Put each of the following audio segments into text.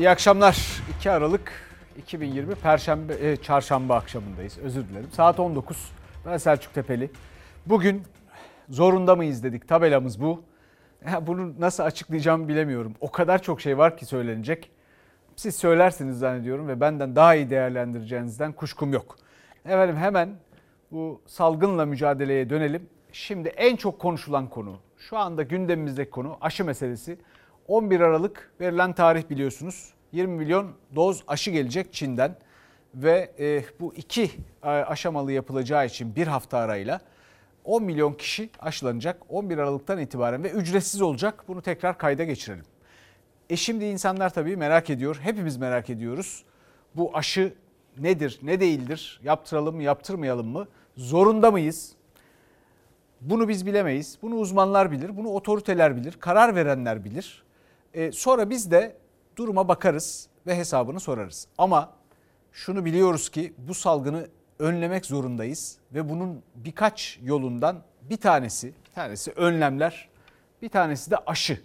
İyi akşamlar. 2 Aralık 2020 Çarşamba akşamındayız. Özür dilerim. Saat 19. Ben Selçuk Tepeli. Bugün zorunda mıyız dedik. Tabelamız bu. Bunu nasıl açıklayacağımı bilemiyorum. O kadar çok şey var ki söylenecek. Siz söylersiniz zannediyorum ve benden daha iyi değerlendireceğinizden kuşkum yok. Efendim hemen bu salgınla mücadeleye dönelim. Şimdi en çok konuşulan konu, şu anda gündemimizdeki konu aşı meselesi. 11 Aralık verilen tarih biliyorsunuz. 20 milyon doz aşı gelecek Çin'den ve bu iki aşamalı yapılacağı için bir hafta arayla 10 milyon kişi aşılanacak 11 Aralık'tan itibaren ve ücretsiz olacak. Bunu tekrar kayda geçirelim. Şimdi insanlar tabii merak ediyor, hepimiz merak ediyoruz. Bu aşı nedir, ne değildir, yaptıralım mı, yaptırmayalım mı, zorunda mıyız? Bunu biz bilemeyiz, bunu uzmanlar bilir, bunu otoriteler bilir, karar verenler bilir. Sonra biz de duruma bakarız ve hesabını sorarız. Ama şunu biliyoruz ki bu salgını önlemek zorundayız ve bunun birkaç yolundan bir tanesi önlemler, bir tanesi de aşı.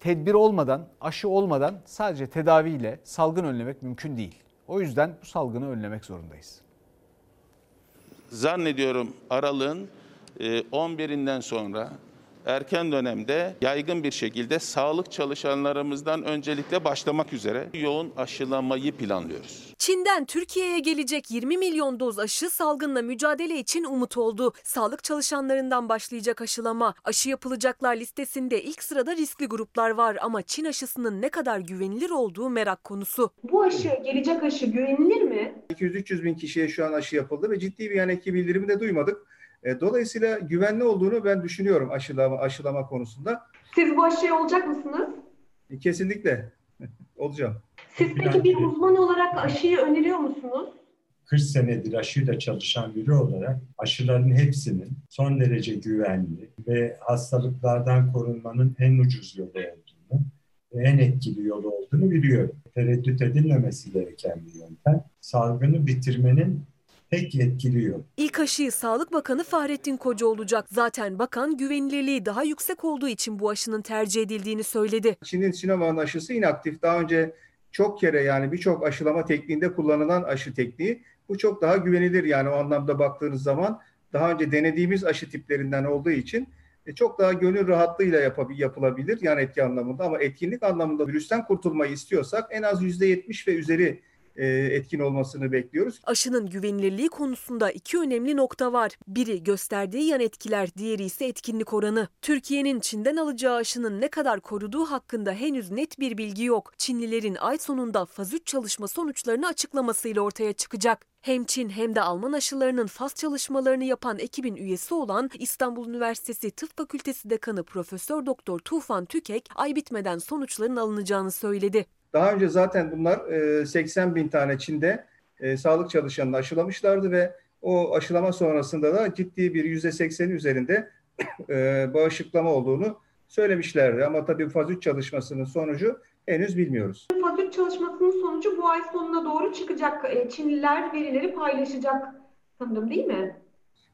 Tedbir olmadan, aşı olmadan sadece tedaviyle salgın önlemek mümkün değil. O yüzden bu salgını önlemek zorundayız. Zannediyorum Aralık'ın 11'inden sonra erken dönemde yaygın bir şekilde sağlık çalışanlarımızdan öncelikle başlamak üzere yoğun aşılamayı planlıyoruz. Çin'den Türkiye'ye gelecek 20 milyon doz aşı salgınla mücadele için umut oldu. Sağlık çalışanlarından başlayacak aşılama. Aşı yapılacaklar listesinde ilk sırada riskli gruplar var ama Çin aşısının ne kadar güvenilir olduğu merak konusu. Bu aşı, gelecek aşı güvenilir mi? 200-300 bin kişiye şu an aşı yapıldı ve ciddi bir yan etki bildirimi de duymadık. Dolayısıyla güvenli olduğunu ben düşünüyorum aşılama konusunda. Siz bu aşıya olacak mısınız? Kesinlikle olacağım. Siz peki bir uzman olarak aşıyı öneriyor musunuz? 40 senedir aşıyla çalışan biri olarak aşıların hepsinin son derece güvenli ve hastalıklardan korunmanın en ucuz yolu olduğunu ve en etkili yolu olduğunu biliyorum. Tereddüt edilmemesi gereken bir yöntem. Salgını bitirmenin pek etkiliyor. İlk aşıyı Sağlık Bakanı Fahrettin Koca olacak. Zaten bakan güvenilirliği daha yüksek olduğu için bu aşının tercih edildiğini söyledi. Çin'in Sinovan aşısı inaktif. Daha önce çok kere birçok aşılama tekniğinde kullanılan aşı tekniği. Bu çok daha güvenilir o anlamda baktığınız zaman. Daha önce denediğimiz aşı tiplerinden olduğu için çok daha gönül rahatlığıyla yapılabilir etki anlamında. Ama etkinlik anlamında virüsten kurtulmayı istiyorsak en az %70 ve üzeri etkin olmasını bekliyoruz. Aşının güvenilirliği konusunda iki önemli nokta var. Biri gösterdiği yan etkiler, diğeri ise etkinlik oranı. Türkiye'nin Çin'den alacağı aşının ne kadar koruduğu hakkında henüz net bir bilgi yok. Çinlilerin ay sonunda faz 3 çalışma sonuçlarını açıklamasıyla ortaya çıkacak. Hem Çin hem de Alman aşılarının faz çalışmalarını yapan ekibin üyesi olan İstanbul Üniversitesi Tıp Fakültesi Dekanı Profesör Doktor Tufan Tükek ay bitmeden sonuçların alınacağını söyledi. Daha önce zaten bunlar 80 bin tane Çin'de sağlık çalışanını aşılamışlardı ve o aşılama sonrasında da ciddi bir %80'in üzerinde bağışıklama olduğunu söylemişlerdi. Ama tabii faz 3 çalışmasının sonucu henüz bilmiyoruz. Faz 3 çalışmasının sonucu bu ay sonuna doğru çıkacak. Çinliler verileri paylaşacak sanırım, değil mi?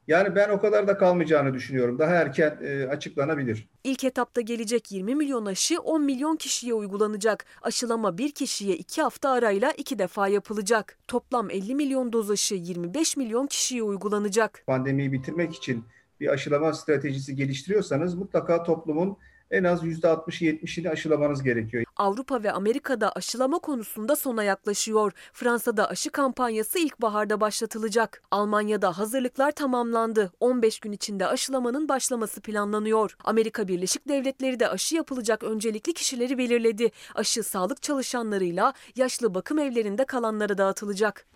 Ben o kadar da kalmayacağını düşünüyorum. Daha erken açıklanabilir. İlk etapta gelecek 20 milyon aşı 10 milyon kişiye uygulanacak. Aşılama bir kişiye 2 hafta arayla 2 defa yapılacak. Toplam 50 milyon doz aşı 25 milyon kişiye uygulanacak. Pandemiyi bitirmek için bir aşılama stratejisi geliştiriyorsanız mutlaka toplumun en az %60-70'ini aşılamanız gerekiyor. Avrupa ve Amerika'da aşılama konusunda sona yaklaşıyor. Fransa'da aşı kampanyası ilkbaharda başlatılacak. Almanya'da hazırlıklar tamamlandı. 15 gün içinde aşılamanın başlaması planlanıyor. Amerika Birleşik Devletleri de aşı yapılacak öncelikli kişileri belirledi. Aşı sağlık çalışanlarıyla yaşlı bakım evlerinde kalanlara dağıtılacak.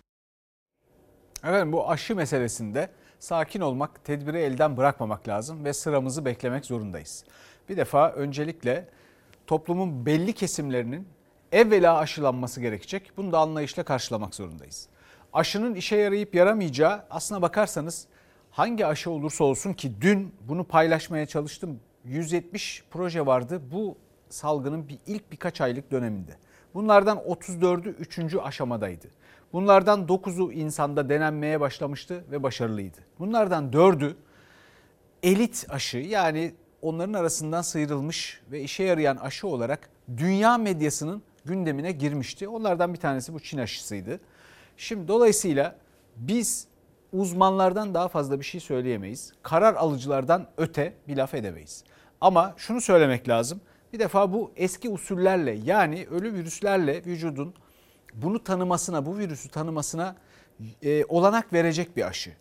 Efendim bu aşı meselesinde sakin olmak, tedbiri elden bırakmamak lazım ve sıramızı beklemek zorundayız. Bir defa öncelikle toplumun belli kesimlerinin evvela aşılanması gerekecek. Bunu da anlayışla karşılamak zorundayız. Aşının işe yarayıp yaramayacağı aslına bakarsanız hangi aşı olursa olsun ki dün bunu paylaşmaya çalıştım. 170 proje vardı bu salgının birkaç aylık döneminde. Bunlardan 34'ü 3. aşamadaydı. Bunlardan 9'u insanda denenmeye başlamıştı ve başarılıydı. Bunlardan 4'ü elit aşı onların arasından sıyrılmış ve işe yarayan aşı olarak dünya medyasının gündemine girmişti. Onlardan bir tanesi bu Çin aşısıydı. Şimdi dolayısıyla biz uzmanlardan daha fazla bir şey söyleyemeyiz. Karar alıcılardan öte bir laf edemeyiz. Ama şunu söylemek lazım. Bir defa bu eski usullerle, yani ölü virüslerle vücudun bunu tanımasına, bu virüsü tanımasına olanak verecek bir aşı.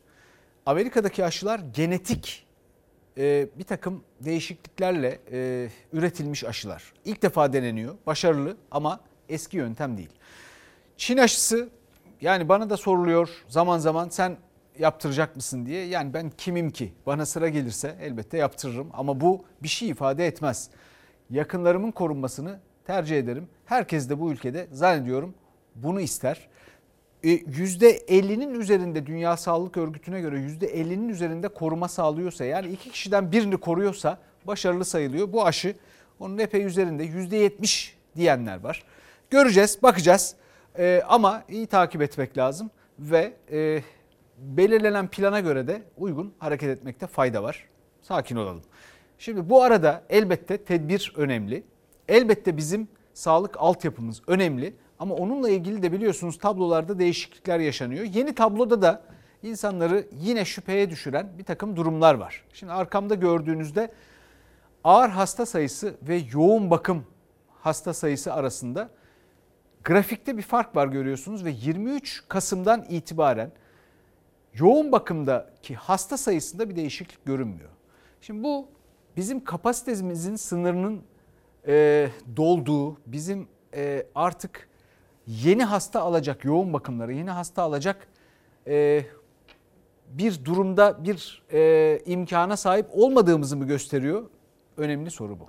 Amerika'daki aşılar genetik bir takım değişikliklerle üretilmiş aşılar. İlk defa deneniyor, başarılı ama eski yöntem değil. Çin aşısı, yani bana da soruluyor zaman zaman sen yaptıracak mısın diye. Yani ben kimim ki? Bana sıra gelirse elbette yaptırırım ama bu bir şey ifade etmez. Yakınlarımın korunmasını tercih ederim. Herkes de bu ülkede zannediyorum bunu ister. %50'nin üzerinde, Dünya Sağlık Örgütü'ne göre %50'nin üzerinde koruma sağlıyorsa, yani iki kişiden birini koruyorsa başarılı sayılıyor. Bu aşı onun epey üzerinde, %70 diyenler var. Göreceğiz, bakacağız ama iyi takip etmek lazım ve belirlenen plana göre de uygun hareket etmekte fayda var. Sakin olalım. Şimdi bu arada elbette tedbir önemli. Elbette bizim sağlık altyapımız önemli. Ama onunla ilgili de biliyorsunuz tablolarda değişiklikler yaşanıyor. Yeni tabloda da insanları yine şüpheye düşüren bir takım durumlar var. Şimdi arkamda gördüğünüzde ağır hasta sayısı ve yoğun bakım hasta sayısı arasında grafikte bir fark var, görüyorsunuz. Ve 23 Kasım'dan itibaren yoğun bakımdaki hasta sayısında bir değişiklik görünmüyor. Şimdi bu bizim kapasitemizin sınırının dolduğu, bizim artık yeni hasta alacak, yoğun bakımlara yeni hasta alacak bir durumda, bir imkana sahip olmadığımızı mı gösteriyor? Önemli soru bu.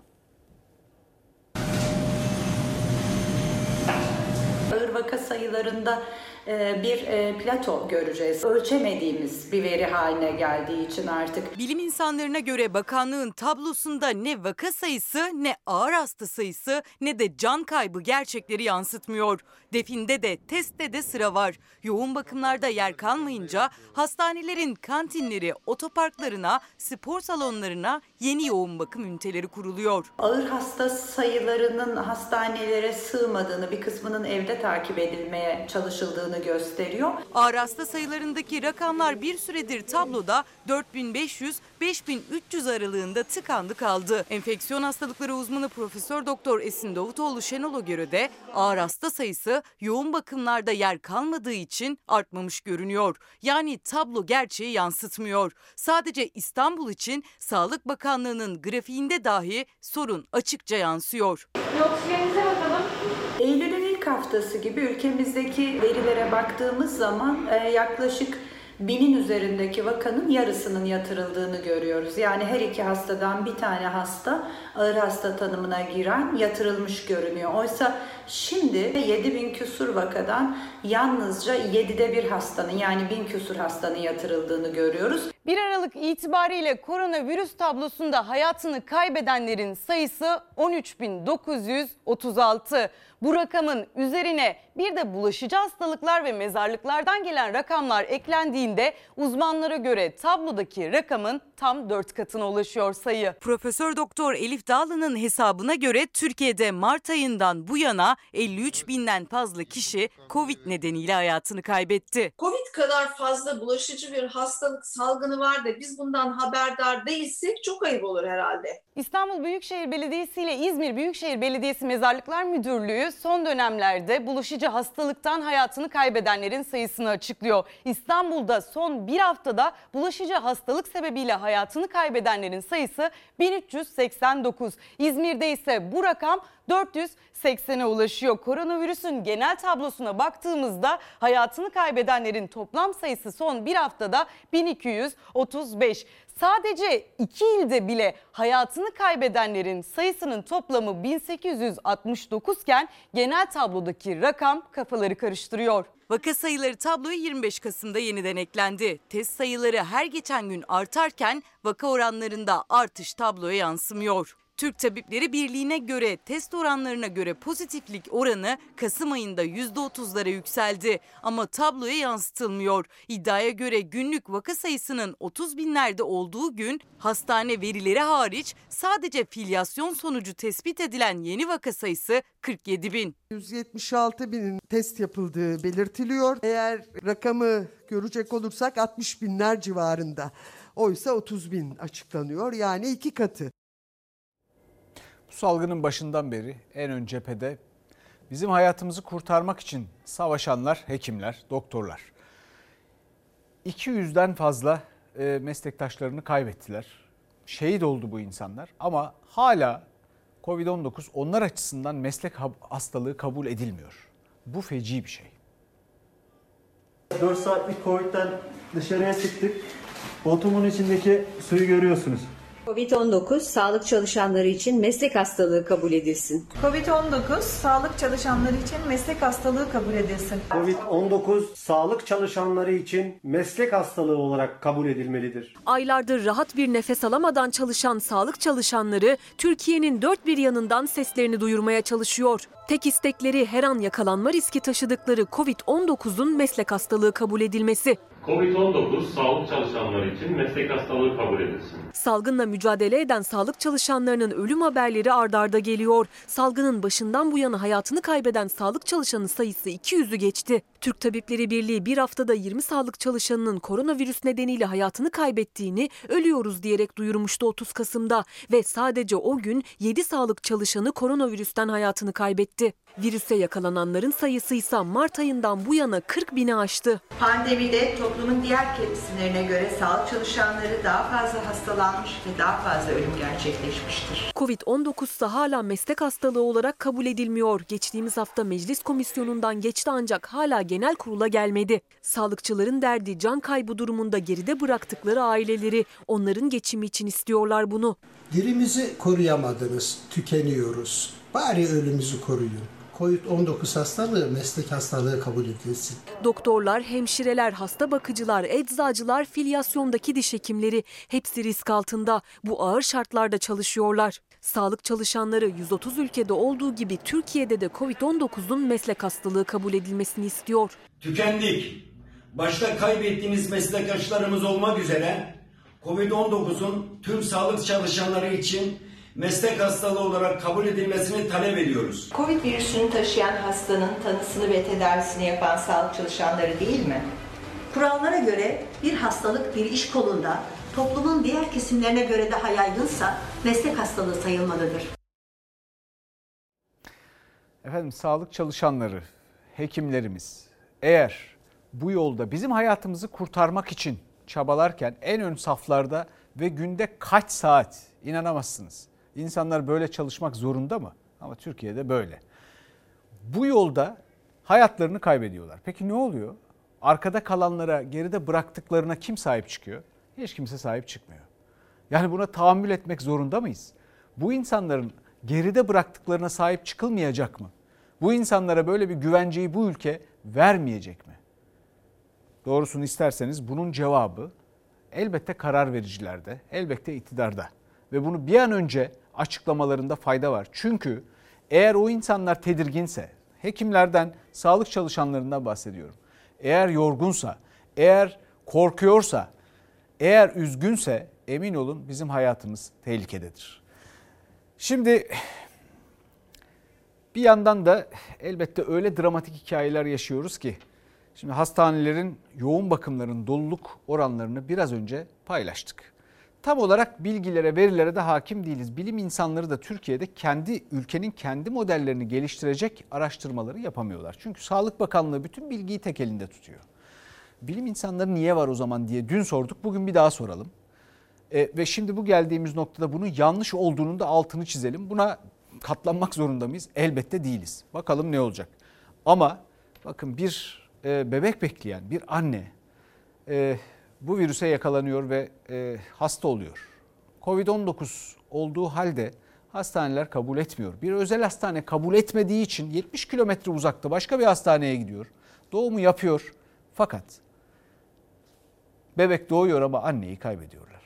Ağır vaka sayılarında bir plato göreceğiz. Ölçemediğimiz bir veri haline geldiği için artık. Bilim insanlarına göre bakanlığın tablosunda ne vaka sayısı, ne ağır hasta sayısı, ne de can kaybı gerçekleri yansıtmıyor. Definde de testte de sıra var. Yoğun bakımlarda yer kalmayınca hastanelerin kantinleri, otoparklarına, spor salonlarına yeni yoğun bakım üniteleri kuruluyor. Ağır hasta sayılarının hastanelere sığmadığını, bir kısmının evde takip edilmeye çalışıldığını gösteriyor. Ağır hasta sayılarındaki rakamlar bir süredir tabloda 4.500-5.300 aralığında tıkandı kaldı. Enfeksiyon hastalıkları uzmanı Profesör Doktor Esin Davutoğlu Şenol'a göre de ağır hasta sayısı yoğun bakımlarda yer kalmadığı için artmamış görünüyor. Yani tablo gerçeği yansıtmıyor. Sadece İstanbul için Sağlık Bakanlığı'nın grafiğinde dahi sorun açıkça yansıyor. Yoksullarımıza bakalım. Eylül'ün ilk haftası gibi ülkemizdeki verilere baktığımız zaman yaklaşık 1000'in üzerindeki vakanın yarısının yatırıldığını görüyoruz. Yani her iki hastadan bir tane hasta ağır hasta tanımına giren, yatırılmış görünüyor. Oysa şimdi 7000 küsur vakadan yalnızca 7'de bir hastanın, yani 1000 küsur hastanın yatırıldığını görüyoruz. 1 Aralık itibariyle koronavirüs tablosunda hayatını kaybedenlerin sayısı 13.936. Bu rakamın üzerine bir de bulaşıcı hastalıklar ve mezarlıklardan gelen rakamlar eklendiğinde uzmanlara göre tablodaki rakamın tam 4 katına ulaşıyor sayı. Profesör Doktor Elif Dağlı'nın hesabına göre Türkiye'de Mart ayından bu yana 53.000'den fazla kişi Covid nedeniyle hayatını kaybetti. Covid kadar fazla bulaşıcı bir hastalık salgını var da biz bundan haberdar değilsek çok ayıp olur herhalde. İstanbul Büyükşehir Belediyesi ile İzmir Büyükşehir Belediyesi Mezarlıklar Müdürlüğü son dönemlerde bulaşıcı hastalıktan hayatını kaybedenlerin sayısını açıklıyor. İstanbul'da son bir haftada bulaşıcı hastalık sebebiyle hayatını kaybedenlerin sayısı 1389. İzmir'de ise bu rakam 480'e ulaşıyor. Koronavirüsün genel tablosuna baktığımızda hayatını kaybedenlerin toplam sayısı son bir haftada 1235. Sadece iki ilde bile hayatını kaybedenlerin sayısının toplamı 1869 iken genel tablodaki rakam kafaları karıştırıyor. Vaka sayıları tabloya 25 Kasım'da yeniden eklendi. Test sayıları her geçen gün artarken vaka oranlarında artış tabloya yansımıyor. Türk Tabipleri Birliği'ne göre test oranlarına göre pozitiflik oranı Kasım ayında %30'lara yükseldi. Ama tabloya yansıtılmıyor. İddiaya göre günlük vaka sayısının 30 binlerde olduğu gün hastane verileri hariç sadece filyasyon sonucu tespit edilen yeni vaka sayısı 47 bin. 176 binin test yapıldığı belirtiliyor. Eğer rakamı görecek olursak 60 binler civarında. Oysa 30 bin açıklanıyor. Yani 2 katı. Bu salgının başından beri en ön cephede bizim hayatımızı kurtarmak için savaşanlar hekimler, doktorlar. 200'den fazla meslektaşlarını kaybettiler. Şehit oldu bu insanlar ama hala Covid-19 onlar açısından meslek hastalığı kabul edilmiyor. Bu feci bir şey. 4 saatlik Covid'den dışarıya çıktık. Botumun içindeki suyu görüyorsunuz. Covid-19 sağlık çalışanları için meslek hastalığı kabul edilsin. Covid-19 sağlık çalışanları için meslek hastalığı kabul edilsin. Covid-19 sağlık çalışanları için meslek hastalığı olarak kabul edilmelidir. Aylardır rahat bir nefes alamadan çalışan sağlık çalışanları Türkiye'nin dört bir yanından seslerini duyurmaya çalışıyor. Tek istekleri her an yakalanma riski taşıdıkları Covid-19'un meslek hastalığı kabul edilmesi. Covid-19 sağlık çalışanları için meslek hastalığı kabul edilsin. Salgınla mücadele eden sağlık çalışanlarının ölüm haberleri ardarda geliyor. Salgının başından bu yana hayatını kaybeden sağlık çalışanı sayısı 200'ü geçti. Türk Tabipleri Birliği bir haftada 20 sağlık çalışanının koronavirüs nedeniyle hayatını kaybettiğini ölüyoruz diyerek duyurmuştu 30 Kasım'da. Ve sadece o gün 7 sağlık çalışanı koronavirüsten hayatını kaybetti. Virüse yakalananların sayısı ise Mart ayından bu yana 40 bini aştı. Pandemide toplumun diğer kesimlerine göre sağlık çalışanları daha fazla hastalanmış ve daha fazla ölüm gerçekleşmiştir. Covid-19 ise hala meslek hastalığı olarak kabul edilmiyor. Geçtiğimiz hafta meclis komisyonundan geçti ancak hala genel kurula gelmedi. Sağlıkçıların derdi can kaybı durumunda geride bıraktıkları aileleri. Onların geçimi için istiyorlar bunu. Dirimizi koruyamadınız, tükeniyoruz. Bari ölümümüzü koruyun. Covid-19 hastalığı meslek hastalığı kabul edilsin. Doktorlar, hemşireler, hasta bakıcılar, eczacılar, filyasyondaki diş hekimleri hepsi risk altında. Bu ağır şartlarda çalışıyorlar. Sağlık çalışanları 130 ülkede olduğu gibi Türkiye'de de Covid-19'un meslek hastalığı kabul edilmesini istiyor. Tükendik. Başta kaybettiğimiz meslektaşlarımız olmak üzere Covid-19'un tüm sağlık çalışanları için meslek hastalığı olarak kabul edilmesini talep ediyoruz. Covid virüsünü taşıyan hastanın tanısını ve tedavisini yapan sağlık çalışanları değil mi? Kurallara göre bir hastalık bir iş kolunda, toplumun diğer kesimlerine göre daha yaygınsa meslek hastalığı sayılmalıdır. Efendim sağlık çalışanları, hekimlerimiz eğer bu yolda bizim hayatımızı kurtarmak için çabalarken en ön saflarda ve günde kaç saat inanamazsınız. İnsanlar böyle çalışmak zorunda mı? Ama Türkiye'de böyle. Bu yolda hayatlarını kaybediyorlar. Peki ne oluyor? Arkada kalanlara, geride bıraktıklarına kim sahip çıkıyor? Hiç kimse sahip çıkmıyor. Yani buna tahammül etmek zorunda mıyız? Bu insanların geride bıraktıklarına sahip çıkılmayacak mı? Bu insanlara böyle bir güvenceyi bu ülke vermeyecek mi? Doğrusunu isterseniz bunun cevabı elbette karar vericilerde, elbette iktidarda. Ve bunu bir an önce açıklamalarında fayda var. Çünkü eğer o insanlar tedirginse, hekimlerden, sağlık çalışanlarından bahsediyorum. Eğer yorgunsa, eğer korkuyorsa, eğer üzgünse emin olun bizim hayatımız tehlikededir. Şimdi bir yandan da elbette öyle dramatik hikayeler yaşıyoruz ki. Şimdi hastanelerin yoğun bakımların doluluk oranlarını biraz önce paylaştık. Tam olarak bilgilere, verilere de hakim değiliz. Bilim insanları da Türkiye'de kendi ülkenin kendi modellerini geliştirecek araştırmaları yapamıyorlar. Çünkü Sağlık Bakanlığı bütün bilgiyi tek elinde tutuyor. Bilim insanları niye var o zaman diye dün sorduk, bugün bir daha soralım. Ve şimdi bu geldiğimiz noktada bunun yanlış olduğunun da altını çizelim. Buna katlanmak zorunda mıyız? Elbette değiliz. Bakalım ne olacak. Ama bakın bir bebek bekleyen bir anne bu virüse yakalanıyor ve hasta oluyor. Covid-19 olduğu halde hastaneler kabul etmiyor. Bir özel hastane kabul etmediği için 70 kilometre uzakta başka bir hastaneye gidiyor. Doğumu yapıyor fakat bebek doğuyor ama anneyi kaybediyorlar.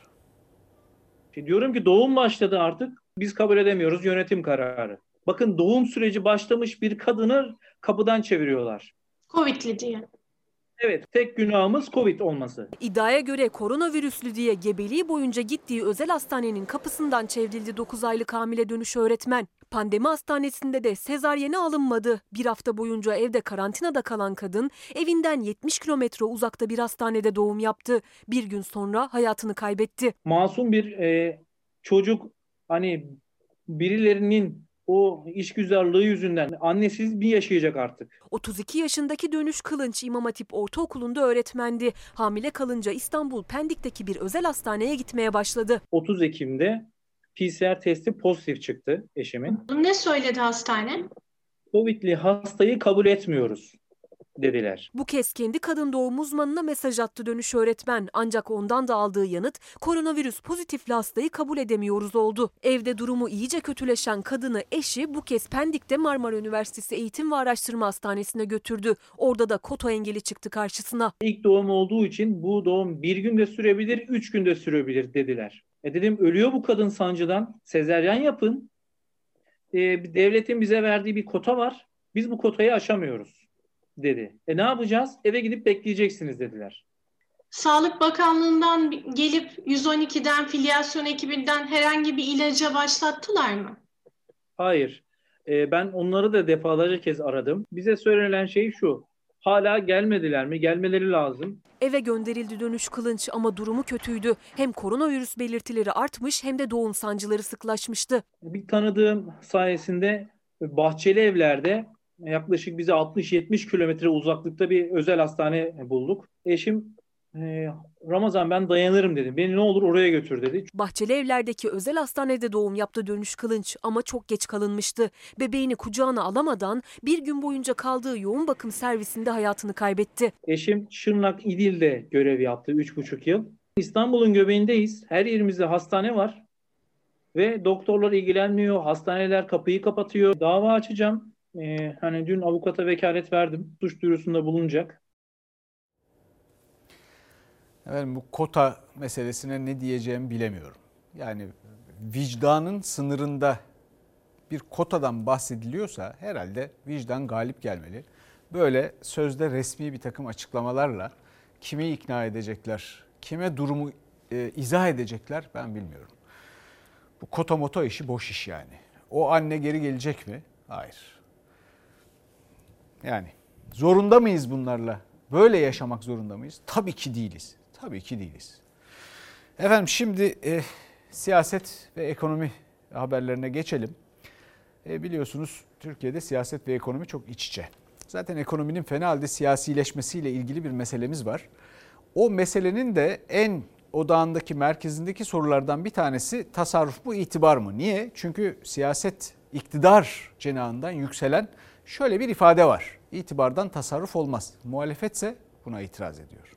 Diyorum ki doğum başladı artık. Biz kabul edemiyoruz, yönetim kararı. Bakın, doğum süreci başlamış bir kadını kapıdan çeviriyorlar. Covid'li diye. Evet, tek günahımız Covid olması. İddiaya göre koronavirüslü diye gebeliği boyunca gittiği özel hastanenin kapısından çevrildi 9 aylık hamile dönüş öğretmen. Pandemi hastanesinde de sezaryene alınmadı. Bir hafta boyunca evde karantinada kalan kadın evinden 70 kilometre uzakta bir hastanede doğum yaptı. Bir gün sonra hayatını kaybetti. Masum bir çocuk, hani birilerinin o işgüzarlığı yüzünden annesiz bir yaşayacak artık. 32 yaşındaki Dönüş Kılınç İmam Hatip Ortaokulu'nda öğretmendi. Hamile kalınca İstanbul Pendik'teki bir özel hastaneye gitmeye başladı. 30 Ekim'de PCR testi pozitif çıktı eşimin. Ne söyledi hastane? Covid'li hastayı kabul etmiyoruz dediler. Bu kez kendi kadın doğum uzmanına mesaj attı Dönüş öğretmen. Ancak ondan da aldığı yanıt koronavirüs pozitifli hastayı kabul edemiyoruz oldu. Evde durumu iyice kötüleşen kadını eşi bu kez Pendik'te Marmara Üniversitesi Eğitim ve Araştırma Hastanesi'ne götürdü. Orada da kota engeli çıktı karşısına. İlk doğum olduğu için bu doğum bir günde sürebilir, 3 günde sürebilir dediler. Dedim ölüyor bu kadın sancıdan. Sezeryan yapın. Devletin bize verdiği bir kota var. Biz bu kotayı aşamıyoruz dedi. Ne yapacağız? Eve gidip bekleyeceksiniz dediler. Sağlık Bakanlığı'ndan gelip 112'den, filyasyon ekibinden herhangi bir ilaca başlattılar mı? Hayır. Ben onları da defalarca kez aradım. Bize söylenen şey şu. Hala gelmediler mi? Gelmeleri lazım. Eve gönderildi Dönüş Kılınç ama durumu kötüydü. Hem koronavirüs belirtileri artmış hem de doğum sancıları sıklaşmıştı. Bir tanıdığım sayesinde Bahçeli Evler'de yaklaşık bize 60-70 kilometre uzaklıkta bir özel hastane bulduk. Eşim Ramazan ben dayanırım dedi. Beni ne olur oraya götür dedi. Bahçeli Evler'deki özel hastanede doğum yaptı Dönüş Kılınç ama çok geç kalınmıştı. Bebeğini kucağına alamadan bir gün boyunca kaldığı yoğun bakım servisinde hayatını kaybetti. Eşim Şırnak İdil'de görev yaptı 3,5 yıl. İstanbul'un göbeğindeyiz. Her yerimizde hastane var ve doktorlar ilgilenmiyor. Hastaneler kapıyı kapatıyor. Dava açacağım. Hani dün avukata vekalet verdim. Suç duyurusunda bulunacak. Efendim, bu kota meselesine ne diyeceğimi bilemiyorum. Yani vicdanın sınırında bir kotadan bahsediliyorsa herhalde vicdan galip gelmeli. Böyle sözde resmi bir takım açıklamalarla kimi ikna edecekler, kime durumu izah edecekler ben bilmiyorum. Bu kota moto işi boş iş yani. O anne geri gelecek mi? Hayır. Yani zorunda mıyız bunlarla? Böyle yaşamak zorunda mıyız? Tabii ki değiliz. Tabii ki değiliz. Efendim şimdi siyaset ve ekonomi haberlerine geçelim. Biliyorsunuz Türkiye'de siyaset ve ekonomi çok iç içe. Zaten ekonominin fena halde siyasileşmesiyle ilgili bir meselemiz var. O meselenin de en odağındaki, merkezindeki sorulardan bir tanesi tasarruf bu itibar mı? Niye? Çünkü siyaset iktidar cenahından yükselen şöyle bir ifade var. İtibardan tasarruf olmaz. Muhalefetse buna itiraz ediyor.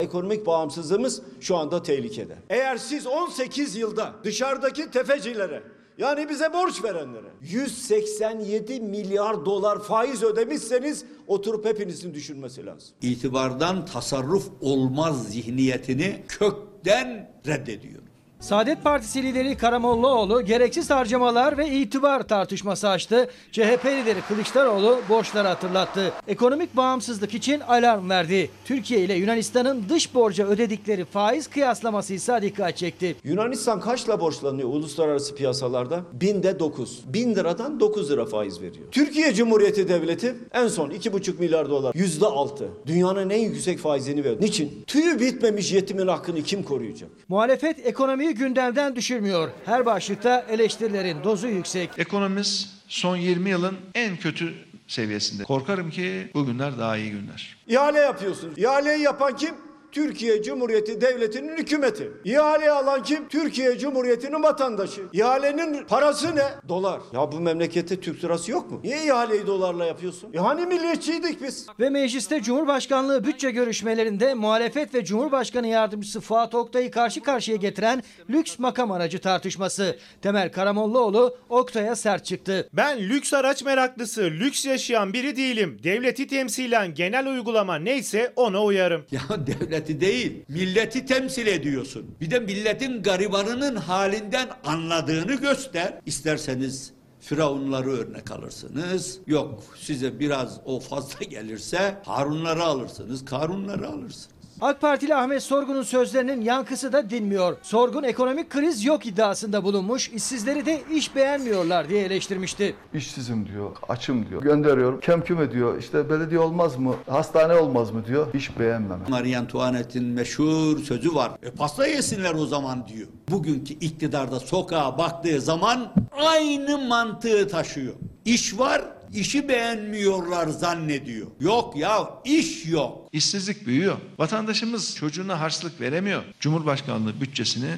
Ekonomik bağımsızlığımız şu anda tehlikede. Eğer siz 18 yılda dışarıdaki tefecilere, yani bize borç verenlere $187 milyar faiz ödemişseniz oturup hepinizin düşünmesi lazım. İtibardan tasarruf olmaz zihniyetini kökten reddediyor. Saadet Partisi lideri Karamollaoğlu gereksiz harcamalar ve itibar tartışması açtı. CHP lideri Kılıçdaroğlu borçları hatırlattı. Ekonomik bağımsızlık için alarm verdi. Türkiye ile Yunanistan'ın dış borca ödedikleri faiz kıyaslaması ise dikkat çekti. Yunanistan kaçla borçlanıyor uluslararası piyasalarda? 1000'de 9. 1000 liradan 9 lira faiz veriyor. Türkiye Cumhuriyeti Devleti en son $2,5 milyar %6. Dünyanın en yüksek faizini veriyor. Niçin? Tüyü bitmemiş yetimin hakkını kim koruyacak? Muhalefet ekonomi gündemden düşürmüyor. Her başlıkta eleştirilerin dozu yüksek. Ekonomimiz son 20 yılın en kötü seviyesinde. Korkarım ki bu günler daha iyi günler. İhale yapıyorsunuz. İhaleyi yapan kim? Türkiye Cumhuriyeti Devleti'nin hükümeti. İhale alan kim? Türkiye Cumhuriyeti'nin vatandaşı. İhalenin parası ne? Dolar. Ya bu memlekette Türk lirası yok mu? Niye ihaleyi dolarla yapıyorsun? Hani milliyetçiydik biz? Ve mecliste Cumhurbaşkanlığı bütçe görüşmelerinde muhalefet ve Cumhurbaşkanı Yardımcısı Fuat Oktay'ı karşı karşıya getiren lüks makam aracı tartışması. Temel Karamollaoğlu Oktay'a sert çıktı. Ben lüks araç meraklısı, lüks yaşayan biri değilim. Devleti temsilen genel uygulama neyse ona uyarım. Ya devlet siyaseti değil, milleti temsil ediyorsun. Bir de milletin garibanının halinden anladığını göster. İsterseniz Firavunları örnek alırsınız. Yok, size biraz o fazla gelirse Harunları alırsınız, Karunları alırsınız. AK Partili Ahmet Sorgun'un sözlerinin yankısı da dinmiyor. Sorgun ekonomik kriz yok iddiasında bulunmuş, işsizleri de iş beğenmiyorlar diye eleştirmişti. İşsizim diyor, açım diyor, gönderiyorum, kemküm ediyor, işte belediye olmaz mı, hastane olmaz mı diyor, iş beğenmeme. Marie Antoinette'in meşhur sözü var, pasta yesinler o zaman diyor. Bugünkü iktidarda sokağa baktığı zaman aynı mantığı taşıyor. İş var, işi beğenmiyorlar zannediyor. Yok ya, iş yok. İşsizlik büyüyor. Vatandaşımız çocuğuna harçlık veremiyor. Cumhurbaşkanlığı bütçesini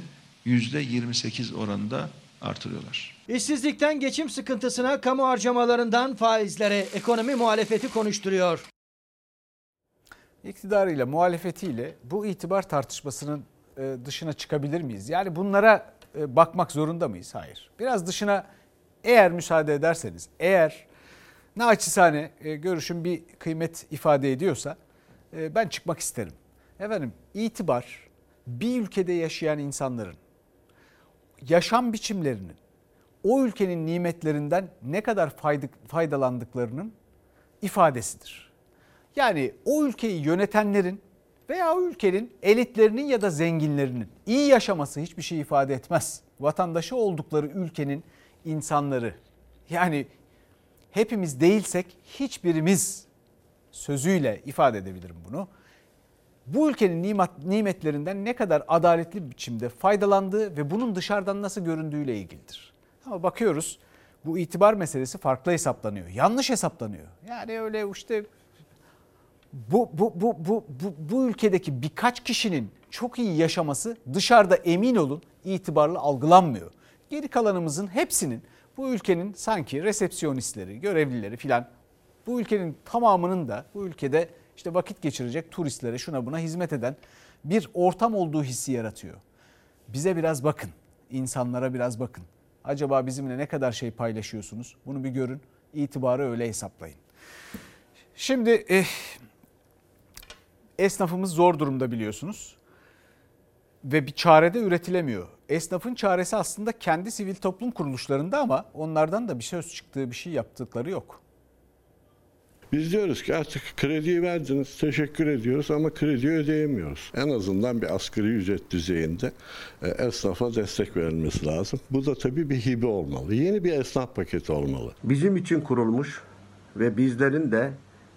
%28 oranında artırıyorlar. İşsizlikten geçim sıkıntısına, kamu harcamalarından faizlere ekonomi muhalefeti konuşturuyor. İktidarıyla, muhalefetiyle bu itibar tartışmasının dışına çıkabilir miyiz? Yani bunlara bakmak zorunda mıyız? Hayır. Biraz dışına, eğer müsaade ederseniz, eğer naçizane görüşüm bir kıymet ifade ediyorsa ben çıkmak isterim. Efendim, itibar bir ülkede yaşayan insanların yaşam biçimlerinin, o ülkenin nimetlerinden ne kadar faydalandıklarının ifadesidir. Yani o ülkeyi yönetenlerin veya o ülkenin elitlerinin ya da zenginlerinin iyi yaşaması hiçbir şey ifade etmez. Vatandaşı oldukları ülkenin insanları, yani hepimiz değilsek hiçbirimiz sözüyle ifade edebilirim bunu. Bu ülkenin nimetlerinden ne kadar adaletli biçimde faydalandığı ve bunun dışarıdan nasıl göründüğüyle ilgilidir. Ama bakıyoruz, bu itibar meselesi farklı hesaplanıyor. Yanlış hesaplanıyor. Yani öyle işte bu ülkedeki birkaç kişinin çok iyi yaşaması dışarıda, emin olun, itibarlı algılanmıyor. Geri kalanımızın hepsinin, bu ülkenin sanki resepsiyonistleri, görevlileri filan, bu ülkenin tamamının da bu ülkede işte vakit geçirecek turistlere, şuna buna hizmet eden bir ortam olduğu hissi yaratıyor. Bize biraz bakın, insanlara biraz bakın. Acaba bizimle ne kadar şey paylaşıyorsunuz? Bunu bir görün, itibarı öyle hesaplayın. Şimdi esnafımız zor durumda biliyorsunuz ve bir çare de üretilemiyor. Esnafın çaresi aslında kendi sivil toplum kuruluşlarında, ama onlardan da bir söz çıktığı, bir şey yaptıkları yok. Biz diyoruz ki artık krediyi verdiniz, teşekkür ediyoruz ama krediyi ödeyemiyoruz. En azından bir asgari ücret düzeyinde esnafa destek verilmesi lazım. Bu da tabii bir hibe olmalı. Yeni bir esnaf paketi olmalı. Bizim için kurulmuş ve bizlerin de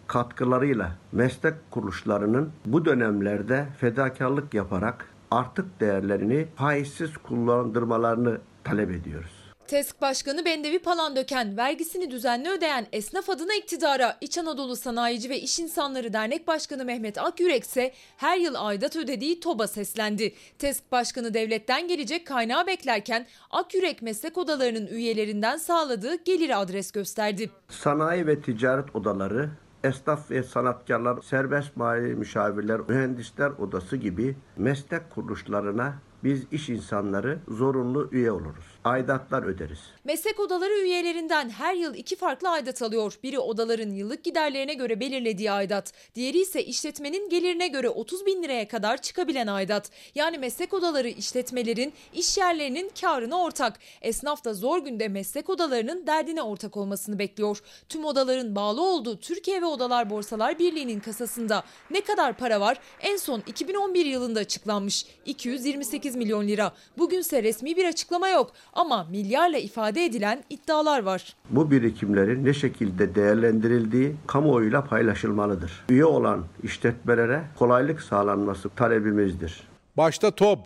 katkılarıyla meslek kuruluşlarının bu dönemlerde fedakarlık yaparak artık değerlerini faizsiz kullandırmalarını talep ediyoruz. TESK Başkanı Bendevi Palandöken, vergisini düzenli ödeyen esnaf adına iktidara, İç Anadolu Sanayici ve İş İnsanları Dernek Başkanı Mehmet Akyürek ise her yıl aidat ödediği TOBA seslendi. TESK Başkanı devletten gelecek kaynağı beklerken Akyürek meslek odalarının üyelerinden sağladığı geliri adres gösterdi. Sanayi ve ticaret odaları, esnaf ve sanatkarlar, serbest mali müşavirler, mühendisler odası gibi meslek kuruluşlarına biz iş insanları zorunlu üye oluruz. Aidatlar öderiz. Meslek odaları üyelerinden her yıl iki farklı aidat alıyor. Biri odaların yıllık giderlerine göre belirlediği aidat. Diğeri ise işletmenin gelirine göre 30 bin liraya kadar çıkabilen aidat. Yani meslek odaları işletmelerin, iş yerlerinin karına ortak. Esnaf da zor günde meslek odalarının derdine ortak olmasını bekliyor. Tüm odaların bağlı olduğu Türkiye ve Odalar Borsalar Birliği'nin kasasında ne kadar para var? En son 2011 yılında açıklanmış. 228 milyon lira. Bugünse resmi bir açıklama yok. Ama milyarla ifade edilen iddialar var. Bu birikimlerin ne şekilde değerlendirildiği kamuoyuyla paylaşılmalıdır. Üye olan işletmelere kolaylık sağlanması talebimizdir. Başta TOB,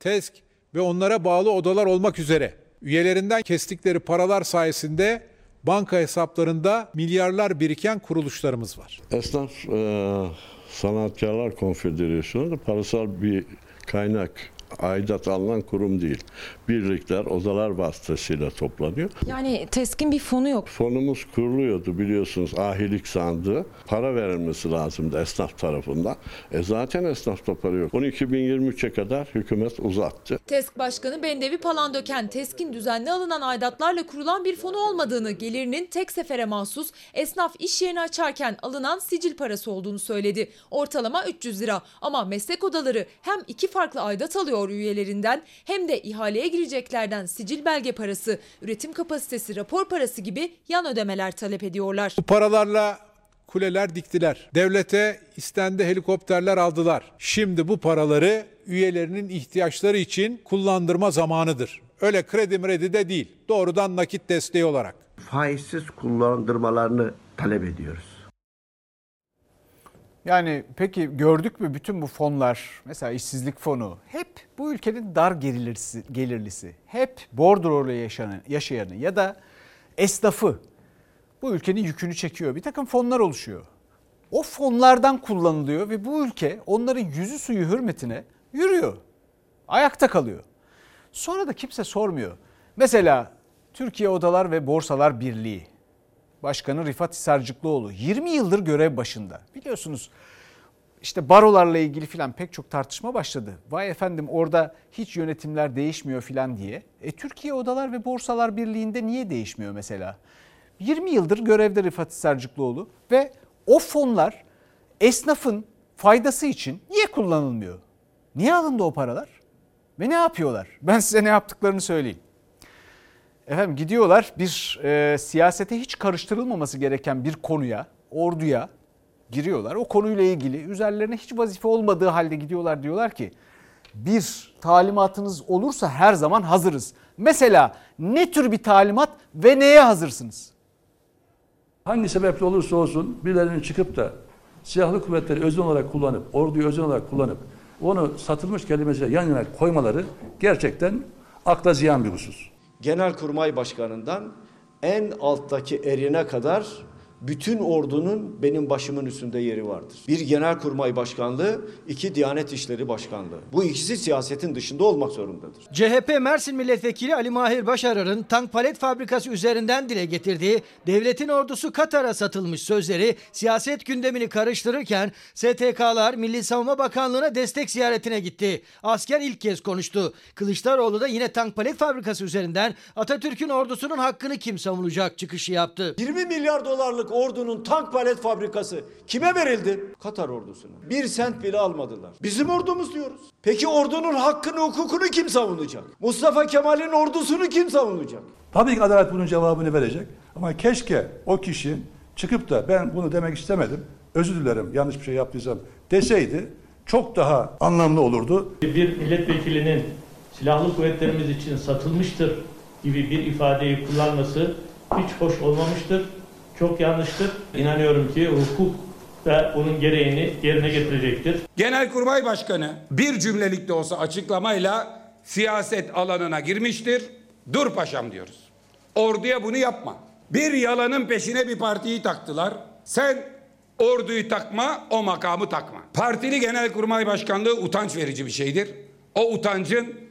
TESK ve onlara bağlı odalar olmak üzere üyelerinden kestikleri paralar sayesinde banka hesaplarında milyarlar biriken kuruluşlarımız var. Esnaf Sanatkarlar Konfederasyonu da parasal bir kaynak aidat alınan kurum değil. Birlikler odalar vasıtasıyla toplanıyor. Yani TESK'in bir fonu yok. Fonumuz kuruluyordu biliyorsunuz, ahilik sandığı. Para verilmesi lazımdı esnaf tarafından. Zaten esnafta para yok. 12.023'e kadar hükümet uzattı. TESK Başkanı Bendevi Palandöken, TESK'in düzenli alınan aidatlarla kurulan bir fonu olmadığını, gelirinin tek sefere mahsus esnaf iş yerini açarken alınan sicil parası olduğunu söyledi. Ortalama 300 lira ama meslek odaları hem iki farklı aidat alıyor üyelerinden hem de ihaleye gireceklerden sicil belge parası, üretim kapasitesi rapor parası gibi yan ödemeler talep ediyorlar. Bu paralarla kuleler diktiler. Devlete istendi helikopterler aldılar. Şimdi bu paraları üyelerinin ihtiyaçları için kullandırma zamanıdır. Öyle kredi mredi de değil. Doğrudan nakit desteği olarak. Faizsiz kullandırmalarını talep ediyoruz. Yani peki gördük mü bütün bu fonlar, mesela işsizlik fonu, hep bu ülkenin dar gelirlisi, hep bordrolu yaşayanı ya da esnafı bu ülkenin yükünü çekiyor. Bir takım fonlar oluşuyor. O fonlardan kullanılıyor ve bu ülke onların yüzü suyu hürmetine yürüyor. Ayakta kalıyor. Sonra da kimse sormuyor. Mesela Türkiye Odalar ve Borsalar Birliği Başkanı Rifat Hisarcıklıoğlu 20 yıldır görev başında. Biliyorsunuz işte barolarla ilgili filan pek çok tartışma başladı. Vay efendim orada hiç yönetimler değişmiyor filan diye. Türkiye Odalar ve Borsalar Birliği'nde niye değişmiyor mesela? 20 yıldır görevde Rifat Hisarcıklıoğlu ve o fonlar esnafın faydası için niye kullanılmıyor? Niye alındı o paralar? Ve ne yapıyorlar? Ben size ne yaptıklarını söyleyeyim. Efendim gidiyorlar bir siyasete hiç karıştırılmaması gereken bir konuya, orduya giriyorlar. O konuyla ilgili üzerlerine hiç vazife olmadığı halde gidiyorlar, diyorlar ki bir talimatınız olursa her zaman hazırız. Mesela ne tür bir talimat ve neye hazırsınız? Hangi sebeple olursa olsun birilerinin çıkıp da silahlı kuvvetleri özel olarak kullanıp, orduyu özel olarak kullanıp onu satılmış kelimesiyle yan yana koymaları gerçekten akla ziyan bir husus. Genelkurmay Başkanı'ndan en alttaki erine kadar bütün ordunun benim başımın üstünde yeri vardır. Bir Genelkurmay Başkanlığı, iki Diyanet İşleri Başkanlığı. Bu ikisi siyasetin dışında olmak zorundadır. CHP Mersin Milletvekili Ali Mahir Başarar'ın tank palet fabrikası üzerinden dile getirdiği devletin ordusu Katar'a satılmış sözleri siyaset gündemini karıştırırken STK'lar Milli Savunma Bakanlığı'na destek ziyaretine gitti. Asker ilk kez konuştu. Kılıçdaroğlu da yine tank palet fabrikası üzerinden Atatürk'ün ordusunun hakkını kim savunacak çıkışı yaptı. 20 milyar dolarlık ordunun tank palet fabrikası kime verildi? Katar ordusuna. Bir sent bile almadılar. Bizim ordumuz diyoruz. Peki ordunun hakkını, hukukunu kim savunacak? Mustafa Kemal'in ordusunu kim savunacak? Tabii ki adalet bunun cevabını verecek. Ama keşke o kişi çıkıp da ben bunu demek istemedim, özür dilerim yanlış bir şey yaptıysam deseydi çok daha anlamlı olurdu. Bir milletvekilinin silahlı kuvvetlerimiz için satılmıştır gibi bir ifadeyi kullanması hiç hoş olmamıştır. Çok yanlıştır. İnanıyorum ki hukuk da onun gereğini yerine getirecektir. Genelkurmay Başkanı bir cümlelik de olsa açıklamayla siyaset alanına girmiştir. Dur paşam diyoruz. Orduya bunu yapma. Bir yalanın peşine bir partiyi taktılar. Sen orduyu takma, o makamı takma. Partili Genelkurmay Başkanlığı utanç verici bir şeydir. O utancın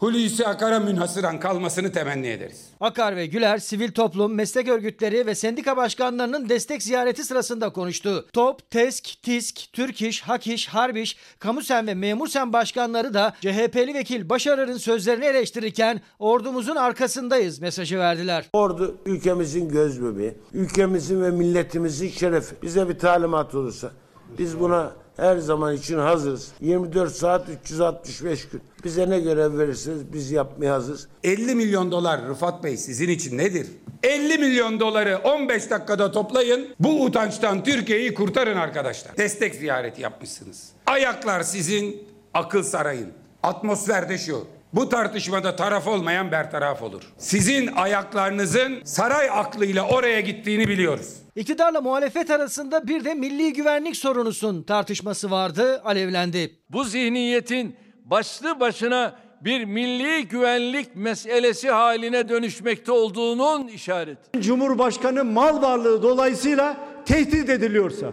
Hulusi Akar'a münhasıran kalmasını temenni ederiz. Akar ve Güler, sivil toplum, meslek örgütleri ve sendika başkanlarının destek ziyareti sırasında konuştu. TOB, TESK, TİSK, Türk İş, Hak İş, Harp İş, Kamusen ve Memursen başkanları da CHP'li vekil Başarar'ın sözlerini eleştirirken ordumuzun arkasındayız mesajı verdiler. Ordu ülkemizin göz bebeği, ülkemizin ve milletimizin şerefi. Bize bir talimat olursa biz buna her zaman için hazırız. 24 saat 365 gün. Bize ne görev verirsiniz biz yapmaya hazırız. 50 milyon dolar Rıfat Bey sizin için nedir? 50 milyon doları 15 dakikada toplayın. Bu utançtan Türkiye'yi kurtarın arkadaşlar. Destek ziyareti yapmışsınız. Ayaklar sizin, akıl sarayın. Atmosfer de şu. Bu tartışmada taraf olmayan bertaraf olur. Sizin ayaklarınızın saray aklıyla oraya gittiğini biliyoruz. İktidarla muhalefet arasında bir de milli güvenlik sorunusun tartışması vardı, alevlendi. Bu zihniyetin başlı başına bir milli güvenlik meselesi haline dönüşmekte olduğunun işareti. Cumhurbaşkanı mal varlığı dolayısıyla tehdit ediliyorsa,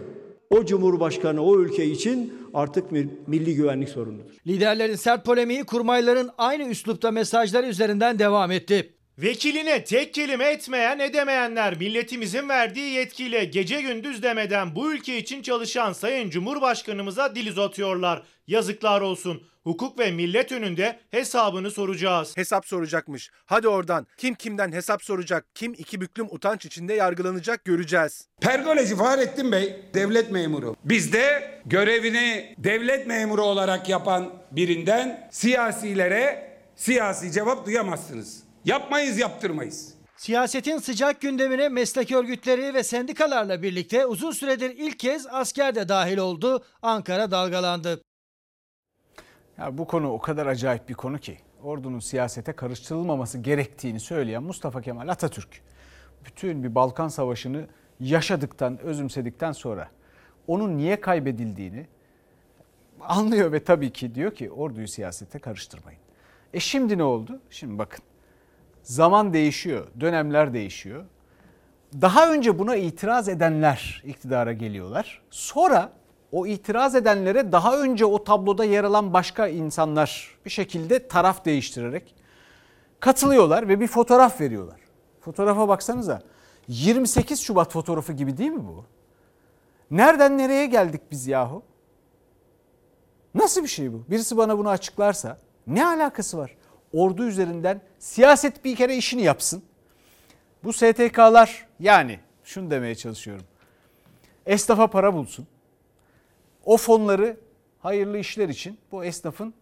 o Cumhurbaşkanı o ülke için artık bir milli güvenlik sorunudur. Liderlerin sert polemiği kurmayların aynı üslupta mesajları üzerinden devam etti. Vekiline tek kelime etmeyen edemeyenler milletimizin verdiği yetkiyle gece gündüz demeden bu ülke için çalışan Sayın Cumhurbaşkanımıza dil uzatıyorlar. Yazıklar olsun. Hukuk ve millet önünde hesabını soracağız. Hesap soracakmış. Hadi oradan. Kim kimden hesap soracak? Kim iki büklüm utanç içinde yargılanacak göreceğiz. Pergoleci Fahrettin Bey devlet memuru. Bizde görevini devlet memuru olarak yapan birinden siyasilere siyasi cevap duyamazsınız. Yapmayız, yaptırmayız. Siyasetin sıcak gündemine meslek örgütleri ve sendikalarla birlikte uzun süredir ilk kez asker de dahil oldu. Ankara dalgalandı. Ya bu konu o kadar acayip bir konu ki ordunun siyasete karıştırılmaması gerektiğini söyleyen Mustafa Kemal Atatürk bütün bir Balkan Savaşı'nı yaşadıktan, özümsedikten sonra onun niye kaybedildiğini anlıyor ve tabii ki diyor ki orduyu siyasete karıştırmayın. Şimdi ne oldu? Şimdi bakın. Zaman değişiyor, dönemler değişiyor. Daha önce buna itiraz edenler iktidara geliyorlar. Sonra o itiraz edenlere daha önce o tabloda yer alan başka insanlar bir şekilde taraf değiştirerek katılıyorlar ve bir fotoğraf veriyorlar. Fotoğrafa baksanıza. 28 Şubat fotoğrafı gibi değil mi bu? Nereden nereye geldik biz yahu? Nasıl bir şey bu? Birisi bana bunu açıklarsa ne alakası var? Ordu üzerinden siyaset bir kere işini yapsın. Bu STK'lar yani şunu demeye çalışıyorum. Esnafa para bulsun. O fonları hayırlı işler için bu esnafın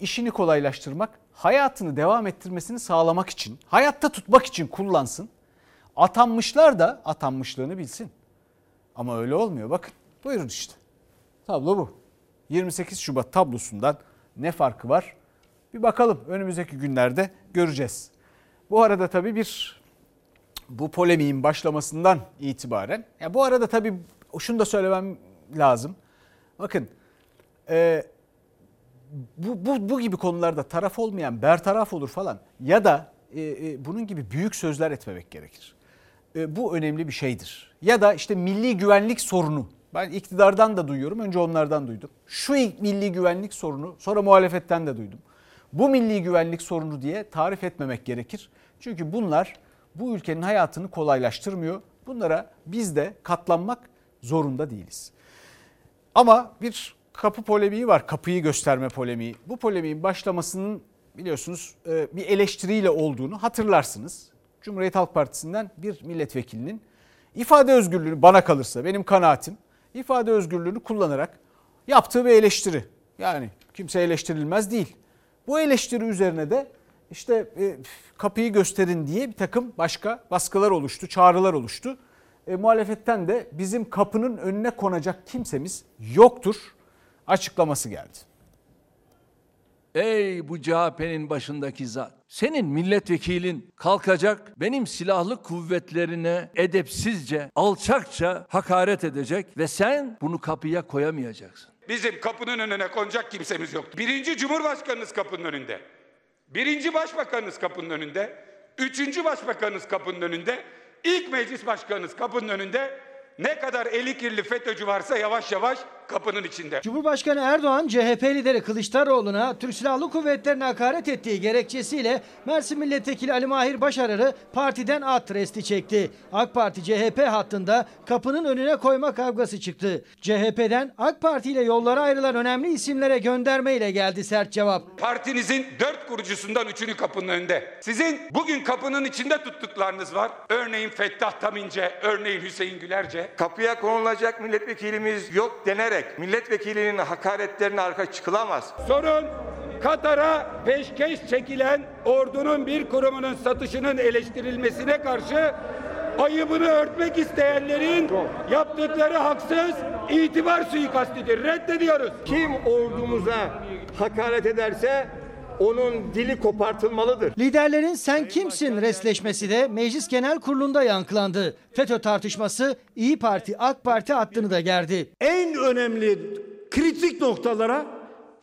işini kolaylaştırmak, hayatını devam ettirmesini sağlamak için, hayatta tutmak için kullansın. Atanmışlar da atanmışlığını bilsin. Ama öyle olmuyor bakın. Buyurun işte. Tablo bu. 28 Şubat tablosundan ne farkı var? Bir bakalım önümüzdeki günlerde göreceğiz. Bu arada tabii bu polemiğin başlamasından itibaren. Ya bu arada tabii şunu da söylemem lazım. Bakın bu gibi konularda taraf olmayan bertaraf olur falan ya da bunun gibi büyük sözler etmemek gerekir. Bu önemli bir şeydir. Ya da işte milli güvenlik sorunu. Ben iktidardan da duyuyorum, önce onlardan duydum. Şu milli güvenlik sorunu sonra muhalefetten de duydum. Bu milli güvenlik sorunu diye tarif etmemek gerekir. Çünkü bunlar bu ülkenin hayatını kolaylaştırmıyor. Bunlara biz de katlanmak zorunda değiliz. Ama bir kapı polemiği var. Kapıyı gösterme polemiği. Bu polemiğin başlamasının biliyorsunuz bir eleştiriyle olduğunu hatırlarsınız. Cumhuriyet Halk Partisi'nden bir milletvekilinin ifade özgürlüğünü bana kalırsa benim kanaatim ifade özgürlüğünü kullanarak yaptığı bir eleştiri. Yani kimse eleştirilmez değil. Bu eleştiri üzerine de işte kapıyı gösterin diye bir takım başka baskılar oluştu, çağrılar oluştu. Muhalefetten de bizim kapının önüne konacak kimsemiz yoktur açıklaması geldi. Ey bu CHP'nin başındaki zat, senin milletvekilin kalkacak benim silahlı kuvvetlerine edepsizce, alçakça hakaret edecek ve sen bunu kapıya koyamayacaksın. Bizim kapının önüne konacak kimsemiz yok. 1. Cumhurbaşkanınız kapının önünde. 1. Başbakanınız kapının önünde. 3. Başbakanınız kapının önünde. İlk meclis başkanınız kapının önünde. Ne kadar eli kirli FETÖ'cü varsa yavaş yavaş kapının içinde. Cumhurbaşkanı Erdoğan CHP lideri Kılıçdaroğlu'na Türk Silahlı Kuvvetleri'ne hakaret ettiği gerekçesiyle Mersin Milletvekili Ali Mahir Başarar'ı partiden at resti çekti. AK Parti CHP hattında kapının önüne koyma kavgası çıktı. CHP'den AK Parti ile yollara ayrılan önemli isimlere göndermeyle geldi sert cevap. Partinizin 4 kurucusundan 3'ünü kapının önünde. Sizin bugün kapının içinde tuttuklarınız var. Örneğin Fettah Tamince, örneğin Hüseyin Gülerce. Kapıya konulacak milletvekilimiz yok denerek milletvekilinin hakaretlerine arka çıkılamaz. Sorun Katar'a peşkeş çekilen ordunun bir kurumunun satışının eleştirilmesine karşı ayıbını örtmek isteyenlerin yaptıkları haksız itibar suikastidir. Reddediyoruz. Kim ordumuza hakaret ederse onun dili kopartılmalıdır. Liderlerin sen kimsin restleşmesi de Meclis Genel Kurulu'nda yankılandı. FETÖ tartışması İYİ Parti, AK Parti hattını da gerdi. En önemli kritik noktalara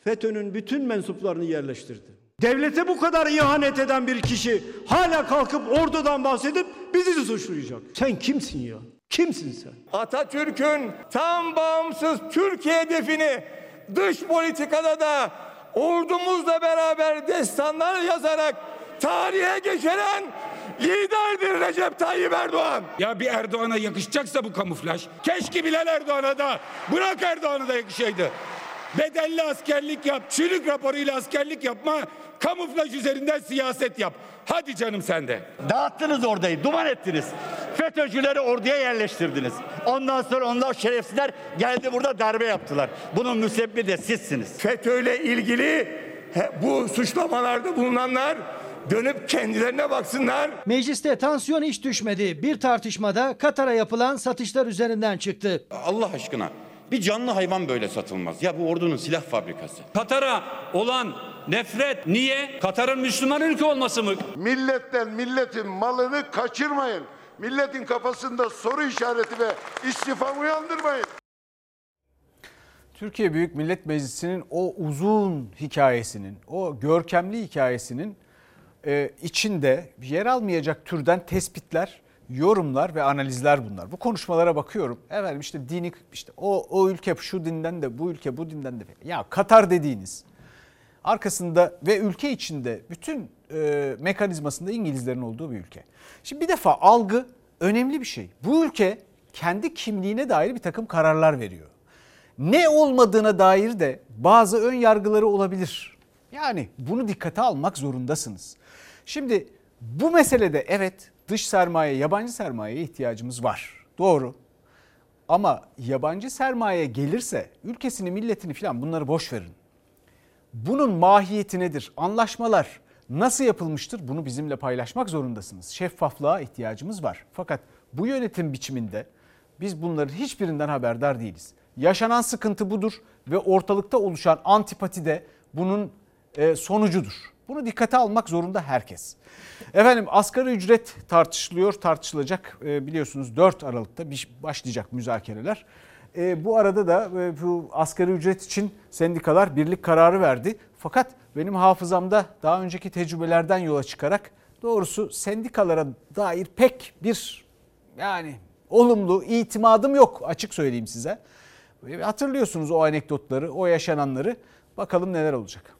FETÖ'nün bütün mensuplarını yerleştirdi. Devlete bu kadar ihanet eden bir kişi hala kalkıp ordudan bahsedip bizi de suçlayacak. Sen kimsin ya? Kimsin sen? Atatürk'ün tam bağımsız Türkiye hedefini dış politikada da ordumuzla beraber destanlar yazarak tarihe geçiren liderdir Recep Tayyip Erdoğan. Ya bir Erdoğan'a yakışacaksa bu kamuflaj, keşke Bilal Erdoğan'a da, bırak Erdoğan'a da yakışaydı. Bedelli askerlik yap, çürük raporuyla askerlik yapma, kamuflaj üzerinden siyaset yap. Hadi canım sen de. Dağıttınız orayı, duman ettiniz. FETÖ'cüleri orduya yerleştirdiniz. Ondan sonra onlar şerefsizler geldi burada darbe yaptılar. Bunun müsebbibi de sizsiniz. FETÖ'yle ilgili bu suçlamalarda bulunanlar dönüp kendilerine baksınlar. Mecliste tansiyon hiç düşmedi. Bir tartışmada Katar'a yapılan satışlar üzerinden çıktı. Allah aşkına. Bir canlı hayvan böyle satılmaz. Ya bu ordunun silah fabrikası. Katar'a olan nefret niye? Katar'ın Müslüman ülke olması mı? Milletten milletin malını kaçırmayın. Milletin kafasında soru işareti ve istifam uyandırmayın. Türkiye Büyük Millet Meclisi'nin o uzun hikayesinin, o görkemli hikayesinin içinde yer almayacak türden tespitler, yorumlar ve analizler bunlar. Bu konuşmalara bakıyorum. Efendim işte dini, işte o ülke şu dinden de, bu ülke bu dinden de. Ya Katar dediğiniz arkasında ve ülke içinde bütün mekanizmasında İngilizlerin olduğu bir ülke. Şimdi bir defa algı önemli bir şey. Bu ülke kendi kimliğine dair bir takım kararlar veriyor. Ne olmadığına dair de bazı ön yargıları olabilir. Yani bunu dikkate almak zorundasınız. Şimdi bu meselede evet dış sermaye, yabancı sermayeye ihtiyacımız var. Doğru. Ama yabancı sermaye gelirse ülkesini, milletini falan bunları boş verin. Bunun mahiyeti nedir? Anlaşmalar nasıl yapılmıştır? Bunu bizimle paylaşmak zorundasınız. Şeffaflığa ihtiyacımız var. Fakat bu yönetim biçiminde biz bunların hiçbirinden haberdar değiliz. Yaşanan sıkıntı budur ve ortalıkta oluşan antipati de bunun sonucudur. Bunu dikkate almak zorunda herkes. Efendim asgari ücret tartışılacak biliyorsunuz 4 Aralık'ta başlayacak müzakereler. Bu arada da bu asgari ücret için sendikalar birlik kararı verdi. Fakat benim hafızamda daha önceki tecrübelerden yola çıkarak doğrusu sendikalara dair pek bir olumlu itimadım yok açık söyleyeyim size. Hatırlıyorsunuz o anekdotları, o yaşananları. Bakalım neler olacak.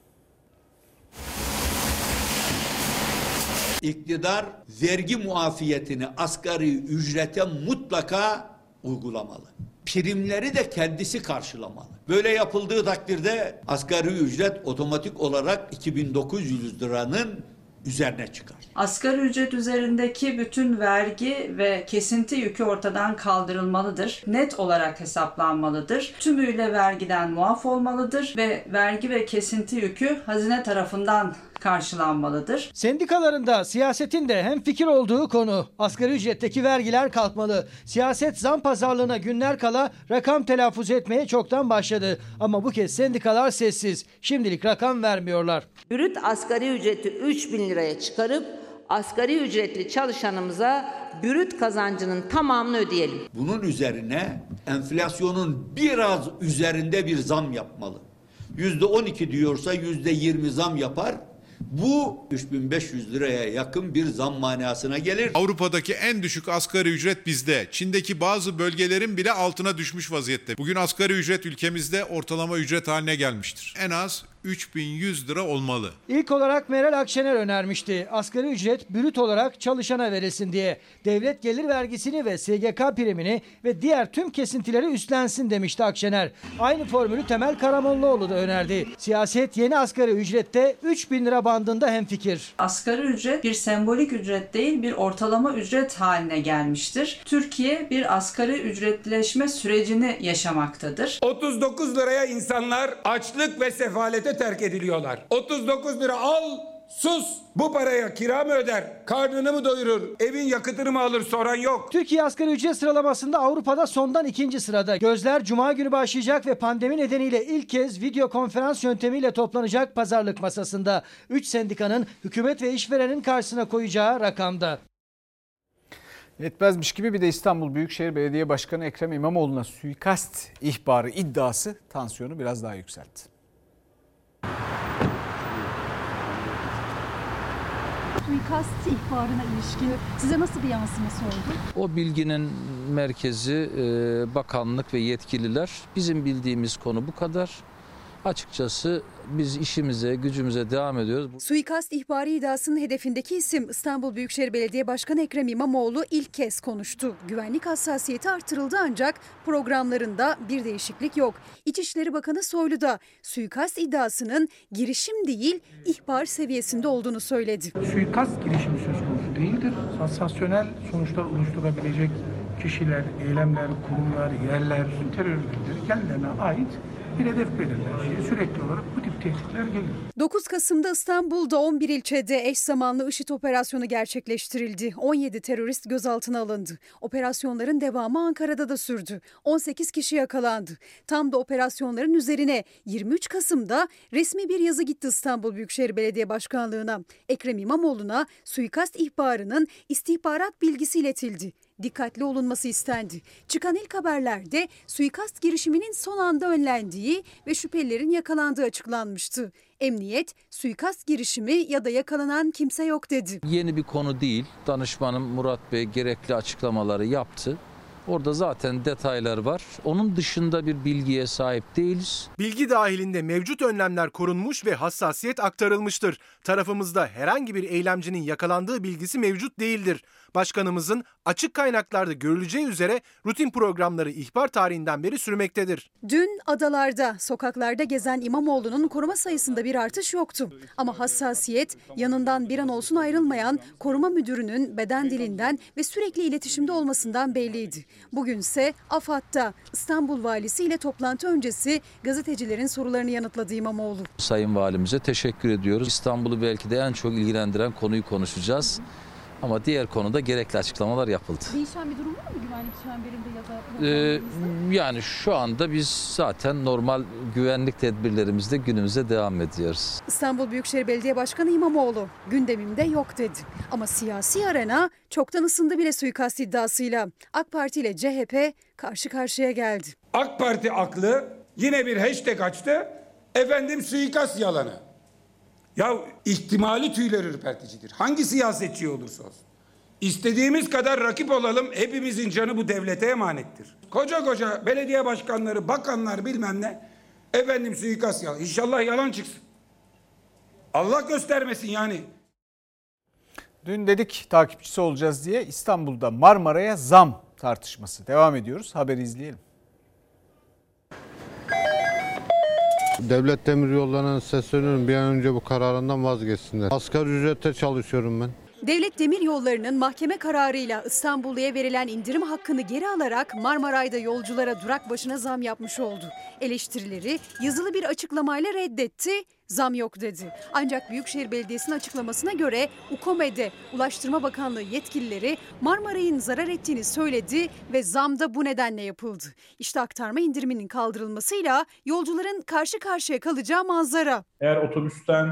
İktidar vergi muafiyetini asgari ücrete mutlaka uygulamalı. Primleri de kendisi karşılamalı. Böyle yapıldığı takdirde asgari ücret otomatik olarak 2900 liranın üzerine çıkar. Asgari ücret üzerindeki bütün vergi ve kesinti yükü ortadan kaldırılmalıdır. Net olarak hesaplanmalıdır. Tümüyle vergiden muaf olmalıdır ve vergi ve kesinti yükü hazine tarafından karşılanmalıdır. Sendikaların da siyasetin de hemfikir olduğu konu. Asgari ücretteki vergiler kalkmalı. Siyaset zam pazarlığına günler kala rakam telaffuz etmeye çoktan başladı. Ama bu kez sendikalar sessiz. Şimdilik rakam vermiyorlar. Brüt asgari ücreti 3.000 liraya çıkarıp asgari ücretli çalışanımıza brüt kazancının tamamını ödeyelim. Bunun üzerine enflasyonun biraz üzerinde bir zam yapmalı. %12 diyorsa %20 zam yapar. Bu 3500 liraya yakın bir zam manasına gelir. Avrupa'daki en düşük asgari ücret bizde. Çin'deki bazı bölgelerin bile altına düşmüş vaziyette. Bugün asgari ücret ülkemizde ortalama ücret haline gelmiştir. En az 3100 lira olmalı. İlk olarak Meral Akşener önermişti. Asgari ücret brüt olarak çalışana verilsin diye. Devlet gelir vergisini ve SGK primini ve diğer tüm kesintileri üstlensin demişti Akşener. Aynı formülü Temel Karamollaoğlu da önerdi. Siyaset yeni asgari ücrette 3000 lira bandında hemfikir. Asgari ücret bir sembolik ücret değil, bir ortalama ücret haline gelmiştir. Türkiye bir asgari ücretleşme sürecini yaşamaktadır. 39 liraya insanlar açlık ve sefalete terk ediliyorlar. 39 lira al, sus. Bu paraya kira mı öder, karnını mı doyurur, evin yakıtını mı alır soran yok. Türkiye asgari ücret sıralamasında Avrupa'da sondan 2. sırada. Gözler Cuma günü başlayacak ve pandemi nedeniyle ilk kez video konferans yöntemiyle toplanacak pazarlık masasında. 3 sendikanın hükümet ve işverenin karşısına koyacağı rakamda. Yetmezmiş gibi bir de İstanbul Büyükşehir Belediye Başkanı Ekrem İmamoğlu'na suikast ihbarı iddiası tansiyonu biraz daha yükseltti. suikast ihbarına ilişkin size nasıl bir yansıması oldu? O bilginin merkezi bakanlık ve yetkililer. Bizim bildiğimiz konu bu kadar. Açıkçası biz işimize, gücümüze devam ediyoruz. Suikast ihbarı iddiasının hedefindeki isim İstanbul Büyükşehir Belediye Başkanı Ekrem İmamoğlu ilk kez konuştu. Güvenlik hassasiyeti artırıldı ancak programlarında bir değişiklik yok. İçişleri Bakanı Soylu da suikast iddiasının girişim değil, ihbar seviyesinde olduğunu söyledi. Suikast girişimi söz konusu değildir. Sansasyonel sonuçlar oluşturabilecek kişiler, eylemler, kurumlar, yerler, terör örgütleri kendilerine ait bir hedef belirler. Sürekli olarak bu tip tehditler gelir. 9 Kasım'da İstanbul'da 11 ilçede eş zamanlı IŞİD operasyonu gerçekleştirildi. 17 terörist gözaltına alındı. Operasyonların devamı Ankara'da da sürdü. 18 kişi yakalandı. Tam da operasyonların üzerine 23 Kasım'da resmi bir yazı gitti İstanbul Büyükşehir Belediye Başkanlığı'na. Ekrem İmamoğlu'na suikast ihbarının istihbarat bilgisi iletildi. Dikkatli olunması istendi. Çıkan ilk haberlerde suikast girişiminin son anda önlendiği ve şüphelilerin yakalandığı açıklanmıştı. Emniyet suikast girişimi ya da yakalanan kimse yok dedi. Yeni bir konu değil. Danışmanım Murat Bey gerekli açıklamaları yaptı. Orada zaten detaylar var. Onun dışında bir bilgiye sahip değiliz. Bilgi dahilinde mevcut önlemler korunmuş ve hassasiyet aktarılmıştır. Tarafımızda herhangi bir eylemcinin yakalandığı bilgisi mevcut değildir. Başkanımızın açık kaynaklarda görüleceği üzere rutin programları ihbar tarihinden beri sürmektedir. Dün adalarda, sokaklarda gezen İmamoğlu'nun koruma sayısında bir artış yoktu. Ama hassasiyet yanından bir an olsun ayrılmayan koruma müdürünün beden dilinden ve sürekli iletişimde olmasından belliydi. Bugünse AFAD'da İstanbul Valisi ile toplantı öncesi gazetecilerin sorularını yanıtladı İmamoğlu. Sayın Valimize teşekkür ediyoruz. İstanbul'u belki de en çok ilgilendiren konuyu konuşacağız. Ama diğer konuda gerekli açıklamalar yapıldı. Değişen bir durum var mı güvenlik çemberinde ya da? Yani şu anda biz zaten normal güvenlik tedbirlerimizde günümüze devam ediyoruz. İstanbul Büyükşehir Belediye Başkanı İmamoğlu gündemimde yok dedi. Ama siyasi arena çoktan ısındı bile suikast iddiasıyla. AK Parti ile CHP karşı karşıya geldi. AK Parti aklı yine bir hashtag açtı. Efendim suikast yalanı. Ya ihtimali tüyler ürperticidir. Hangi siyasetçi olursa olsun. İstediğimiz kadar rakip olalım, hepimizin canı bu devlete emanettir. Koca belediye başkanları, bakanlar bilmem ne. Efendim suikast yalan. İnşallah yalan çıksın. Allah göstermesin yani. Dün dedik takipçisi olacağız diye İstanbul'da Marmara'ya zam tartışması. Devam ediyoruz. Haberi izleyelim. Devlet Demiryolları'na sesleniyorum, bir an önce bu kararından vazgeçsinler. Asgari ücrette çalışıyorum ben. Devlet Demiryolları'nın mahkeme kararıyla İstanbulluya verilen indirim hakkını geri alarak Marmaray'da yolculara durak başına zam yapmış oldu. Eleştirileri yazılı bir açıklamayla reddetti, zam yok dedi. Ancak Büyükşehir Belediyesi'nin açıklamasına göre UKOME'de Ulaştırma Bakanlığı yetkilileri Marmaray'ın zarar ettiğini söyledi ve zam da bu nedenle yapıldı. İşte aktarma indiriminin kaldırılmasıyla yolcuların karşı karşıya kalacağı manzara. Eğer otobüsten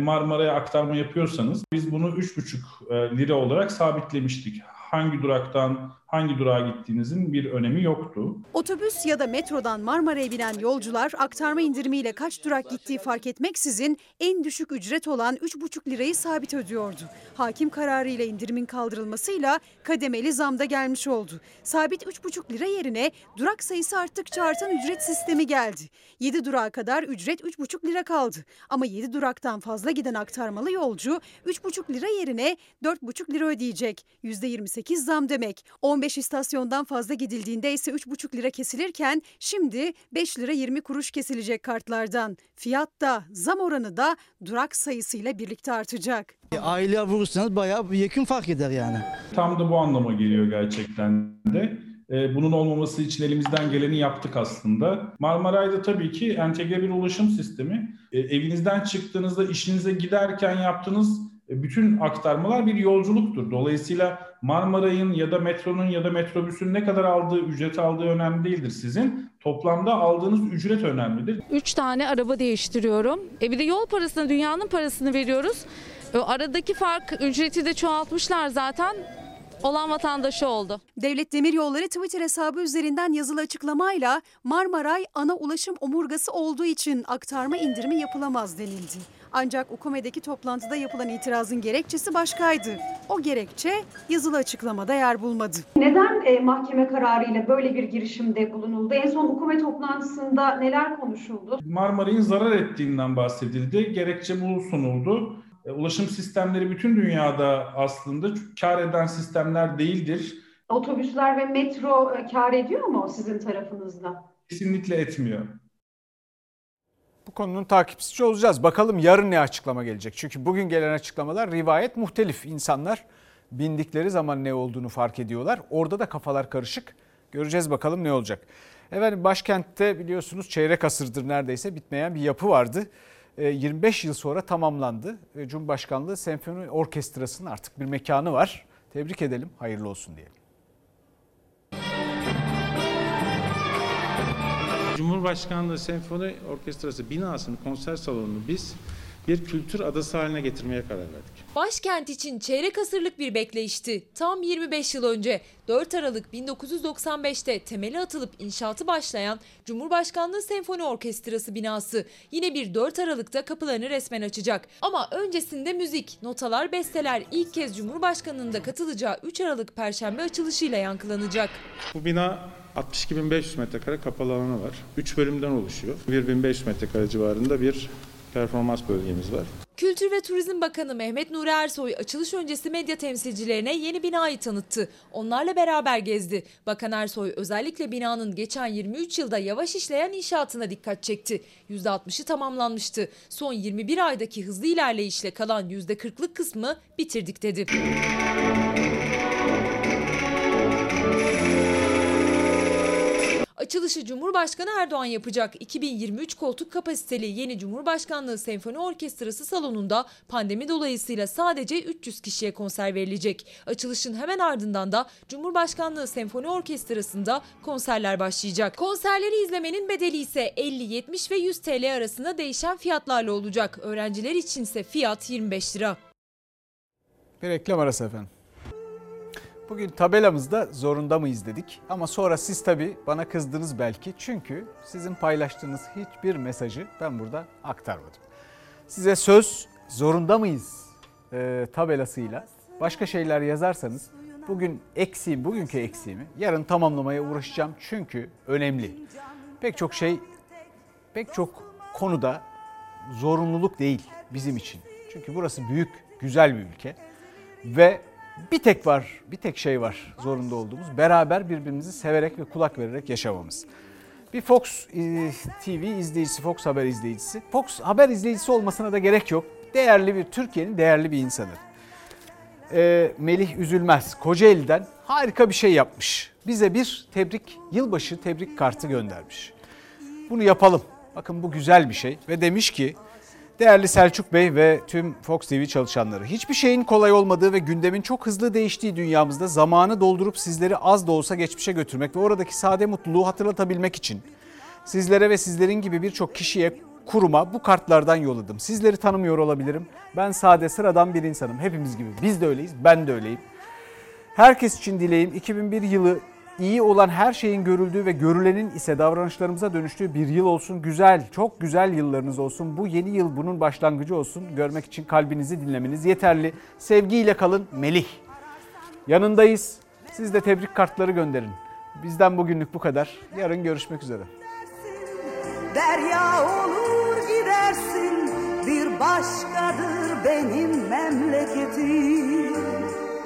Marmara'ya aktarma yapıyorsanız biz bunu 3,5 lira olarak sabitlemiştik. Hangi duraktan hangi durağa gittiğinizin bir önemi yoktu. Otobüs ya da metrodan Marmara'ya binen yolcular aktarma indirimiyle kaç durak gittiği fark etmeksizin en düşük ücret olan 3,5 lirayı sabit ödüyordu. Hakim kararıyla indirimin kaldırılmasıyla kademeli zamda gelmiş oldu. Sabit 3,5 lira yerine durak sayısı arttıkça artan ücret sistemi geldi. 7 durağa kadar ücret 3,5 lira kaldı. Ama 7 duraktan fazla giden aktarmalı yolcu 3,5 lira yerine 4,5 lira ödeyecek. %28 zam demek. 15 istasyondan fazla gidildiğinde ise 3,5 lira kesilirken şimdi 5 lira 20 kuruş kesilecek kartlardan. Fiyatta zam oranı da durak sayısıyla birlikte artacak. Aileye vurursanız bayağı yakın fark eder yani. Tam da bu anlama geliyor gerçekten de. Bunun olmaması için elimizden geleni yaptık aslında. Marmaray'da tabii ki entegre bir ulaşım sistemi. Evinizden çıktığınızda işinize giderken yaptığınız bütün aktarmalar bir yolculuktur. Dolayısıyla Marmaray'ın ya da metronun ya da metrobüsün ne kadar aldığı, ücret aldığı önemli değildir sizin. Toplamda aldığınız ücret önemlidir. 3 tane araba değiştiriyorum. Bir de yol parasını, dünyanın parasını veriyoruz. Aradaki fark, ücreti de çoğaltmışlar zaten. olan vatandaşı oldu. Devlet Demiryolları Twitter hesabı üzerinden yazılı açıklamayla Marmaray ana ulaşım omurgası olduğu için aktarma indirimi yapılamaz denildi. Ancak UKOME'deki toplantıda yapılan itirazın gerekçesi başkaydı. O gerekçe yazılı açıklamada yer bulmadı. Neden mahkeme kararıyla böyle bir girişimde bulunuldu? En son UKOME toplantısında neler konuşuldu? Marmaray'ın zarar ettiğinden bahsedildi. Gerekçe bu sunuldu. Ulaşım sistemleri bütün dünyada aslında kar eden sistemler değildir. Otobüsler ve metro kar ediyor mu sizin tarafınızda? Kesinlikle etmiyor. Bu konunun takipçisi olacağız. Bakalım yarın ne açıklama gelecek? Çünkü bugün gelen açıklamalar rivayet muhtelif. İnsanlar bindikleri zaman ne olduğunu fark ediyorlar. Orada da kafalar karışık. Göreceğiz bakalım ne olacak. Efendim başkentte biliyorsunuz çeyrek asırdır neredeyse bitmeyen bir yapı vardı. 25 yıl sonra tamamlandı. Cumhurbaşkanlığı Senfoni Orkestrası'nın artık bir mekanı var. Tebrik edelim, hayırlı olsun diyelim. Cumhurbaşkanlığı Senfoni Orkestrası binasını, konser salonunu biz bir kültür adası haline getirmeye karar verdik. Başkent için çeyrek asırlık bir bekleyişti. Tam 25 yıl önce 4 Aralık 1995'te temeli atılıp inşaatı başlayan Cumhurbaşkanlığı Senfoni Orkestrası binası yine bir 4 Aralık'ta kapılarını resmen açacak. Ama öncesinde müzik, notalar, besteler ilk kez Cumhurbaşkanı'nın da katılacağı 3 Aralık Perşembe açılışıyla yankılanacak. Bu bina 62.500 metrekare kapalı alanı var. 3 bölümden oluşuyor. 1.500 metrekare civarında bir performans bölgemiz var. Kültür ve Turizm Bakanı Mehmet Nuri Ersoy açılış öncesi medya temsilcilerine yeni binayı tanıttı. Onlarla beraber gezdi. Bakan Ersoy özellikle binanın geçen 23 yılda yavaş işleyen inşaatına dikkat çekti. %60'ı tamamlanmıştı. Son 21 aydaki hızlı ilerleyişle kalan %40'lık kısmı bitirdik dedi. Açılışı Cumhurbaşkanı Erdoğan yapacak. 2023 koltuk kapasiteli yeni Cumhurbaşkanlığı Senfoni Orkestrası salonunda pandemi dolayısıyla sadece 300 kişiye konser verilecek. Açılışın hemen ardından da Cumhurbaşkanlığı Senfoni Orkestrası'nda konserler başlayacak. Konserleri izlemenin bedeli ise 50, 70 ve 100 TL arasında değişen fiyatlarla olacak. Öğrenciler içinse fiyat 25 lira. Bir reklam arası efendim. Bugün tabelamızda zorunda mıyız dedik ama sonra siz tabii bana kızdınız belki çünkü sizin paylaştığınız hiçbir mesajı ben burada aktarmadım. Size söz zorunda mıyız tabelasıyla başka şeyler yazarsanız bugünkü eksiğimi yarın tamamlamaya uğraşacağım çünkü önemli. Pek çok konuda zorunluluk değil bizim için çünkü burası büyük güzel bir ülke ve bir tek şey var zorunda olduğumuz. Beraber birbirimizi severek ve kulak vererek yaşamamız. Bir Fox TV izleyicisi, Fox Haber izleyicisi. Fox Haber izleyicisi olmasına da gerek yok. Türkiye'nin değerli bir insanı. Melih Üzülmez, Kocaeli'den harika bir şey yapmış. Bize bir yılbaşı tebrik kartı göndermiş. Bunu yapalım. Bakın bu güzel bir şey. Ve demiş ki, değerli Selçuk Bey ve tüm Fox TV çalışanları, hiçbir şeyin kolay olmadığı ve gündemin çok hızlı değiştiği dünyamızda zamanı doldurup sizleri az da olsa geçmişe götürmek ve oradaki sade mutluluğu hatırlatabilmek için sizlere ve sizlerin gibi birçok kişiye, kuruma bu kartlardan yolladım. Sizleri tanımıyor olabilirim. Ben sade sıradan bir insanım. Hepimiz gibi. Biz de öyleyiz. Ben de öyleyim. Herkes için dileğim 2001 yılı iyi olan her şeyin görüldüğü ve görülenin ise davranışlarımıza dönüştüğü bir yıl olsun. Güzel, çok güzel yıllarınız olsun. Bu yeni yıl bunun başlangıcı olsun. Görmek için kalbinizi dinlemeniz yeterli. Sevgiyle kalın Melih. Yanındayız. Siz de tebrik kartları gönderin. Bizden bugünlük bu kadar. Yarın görüşmek üzere. Derya olur gidersin, bir başkadır benim memleketim.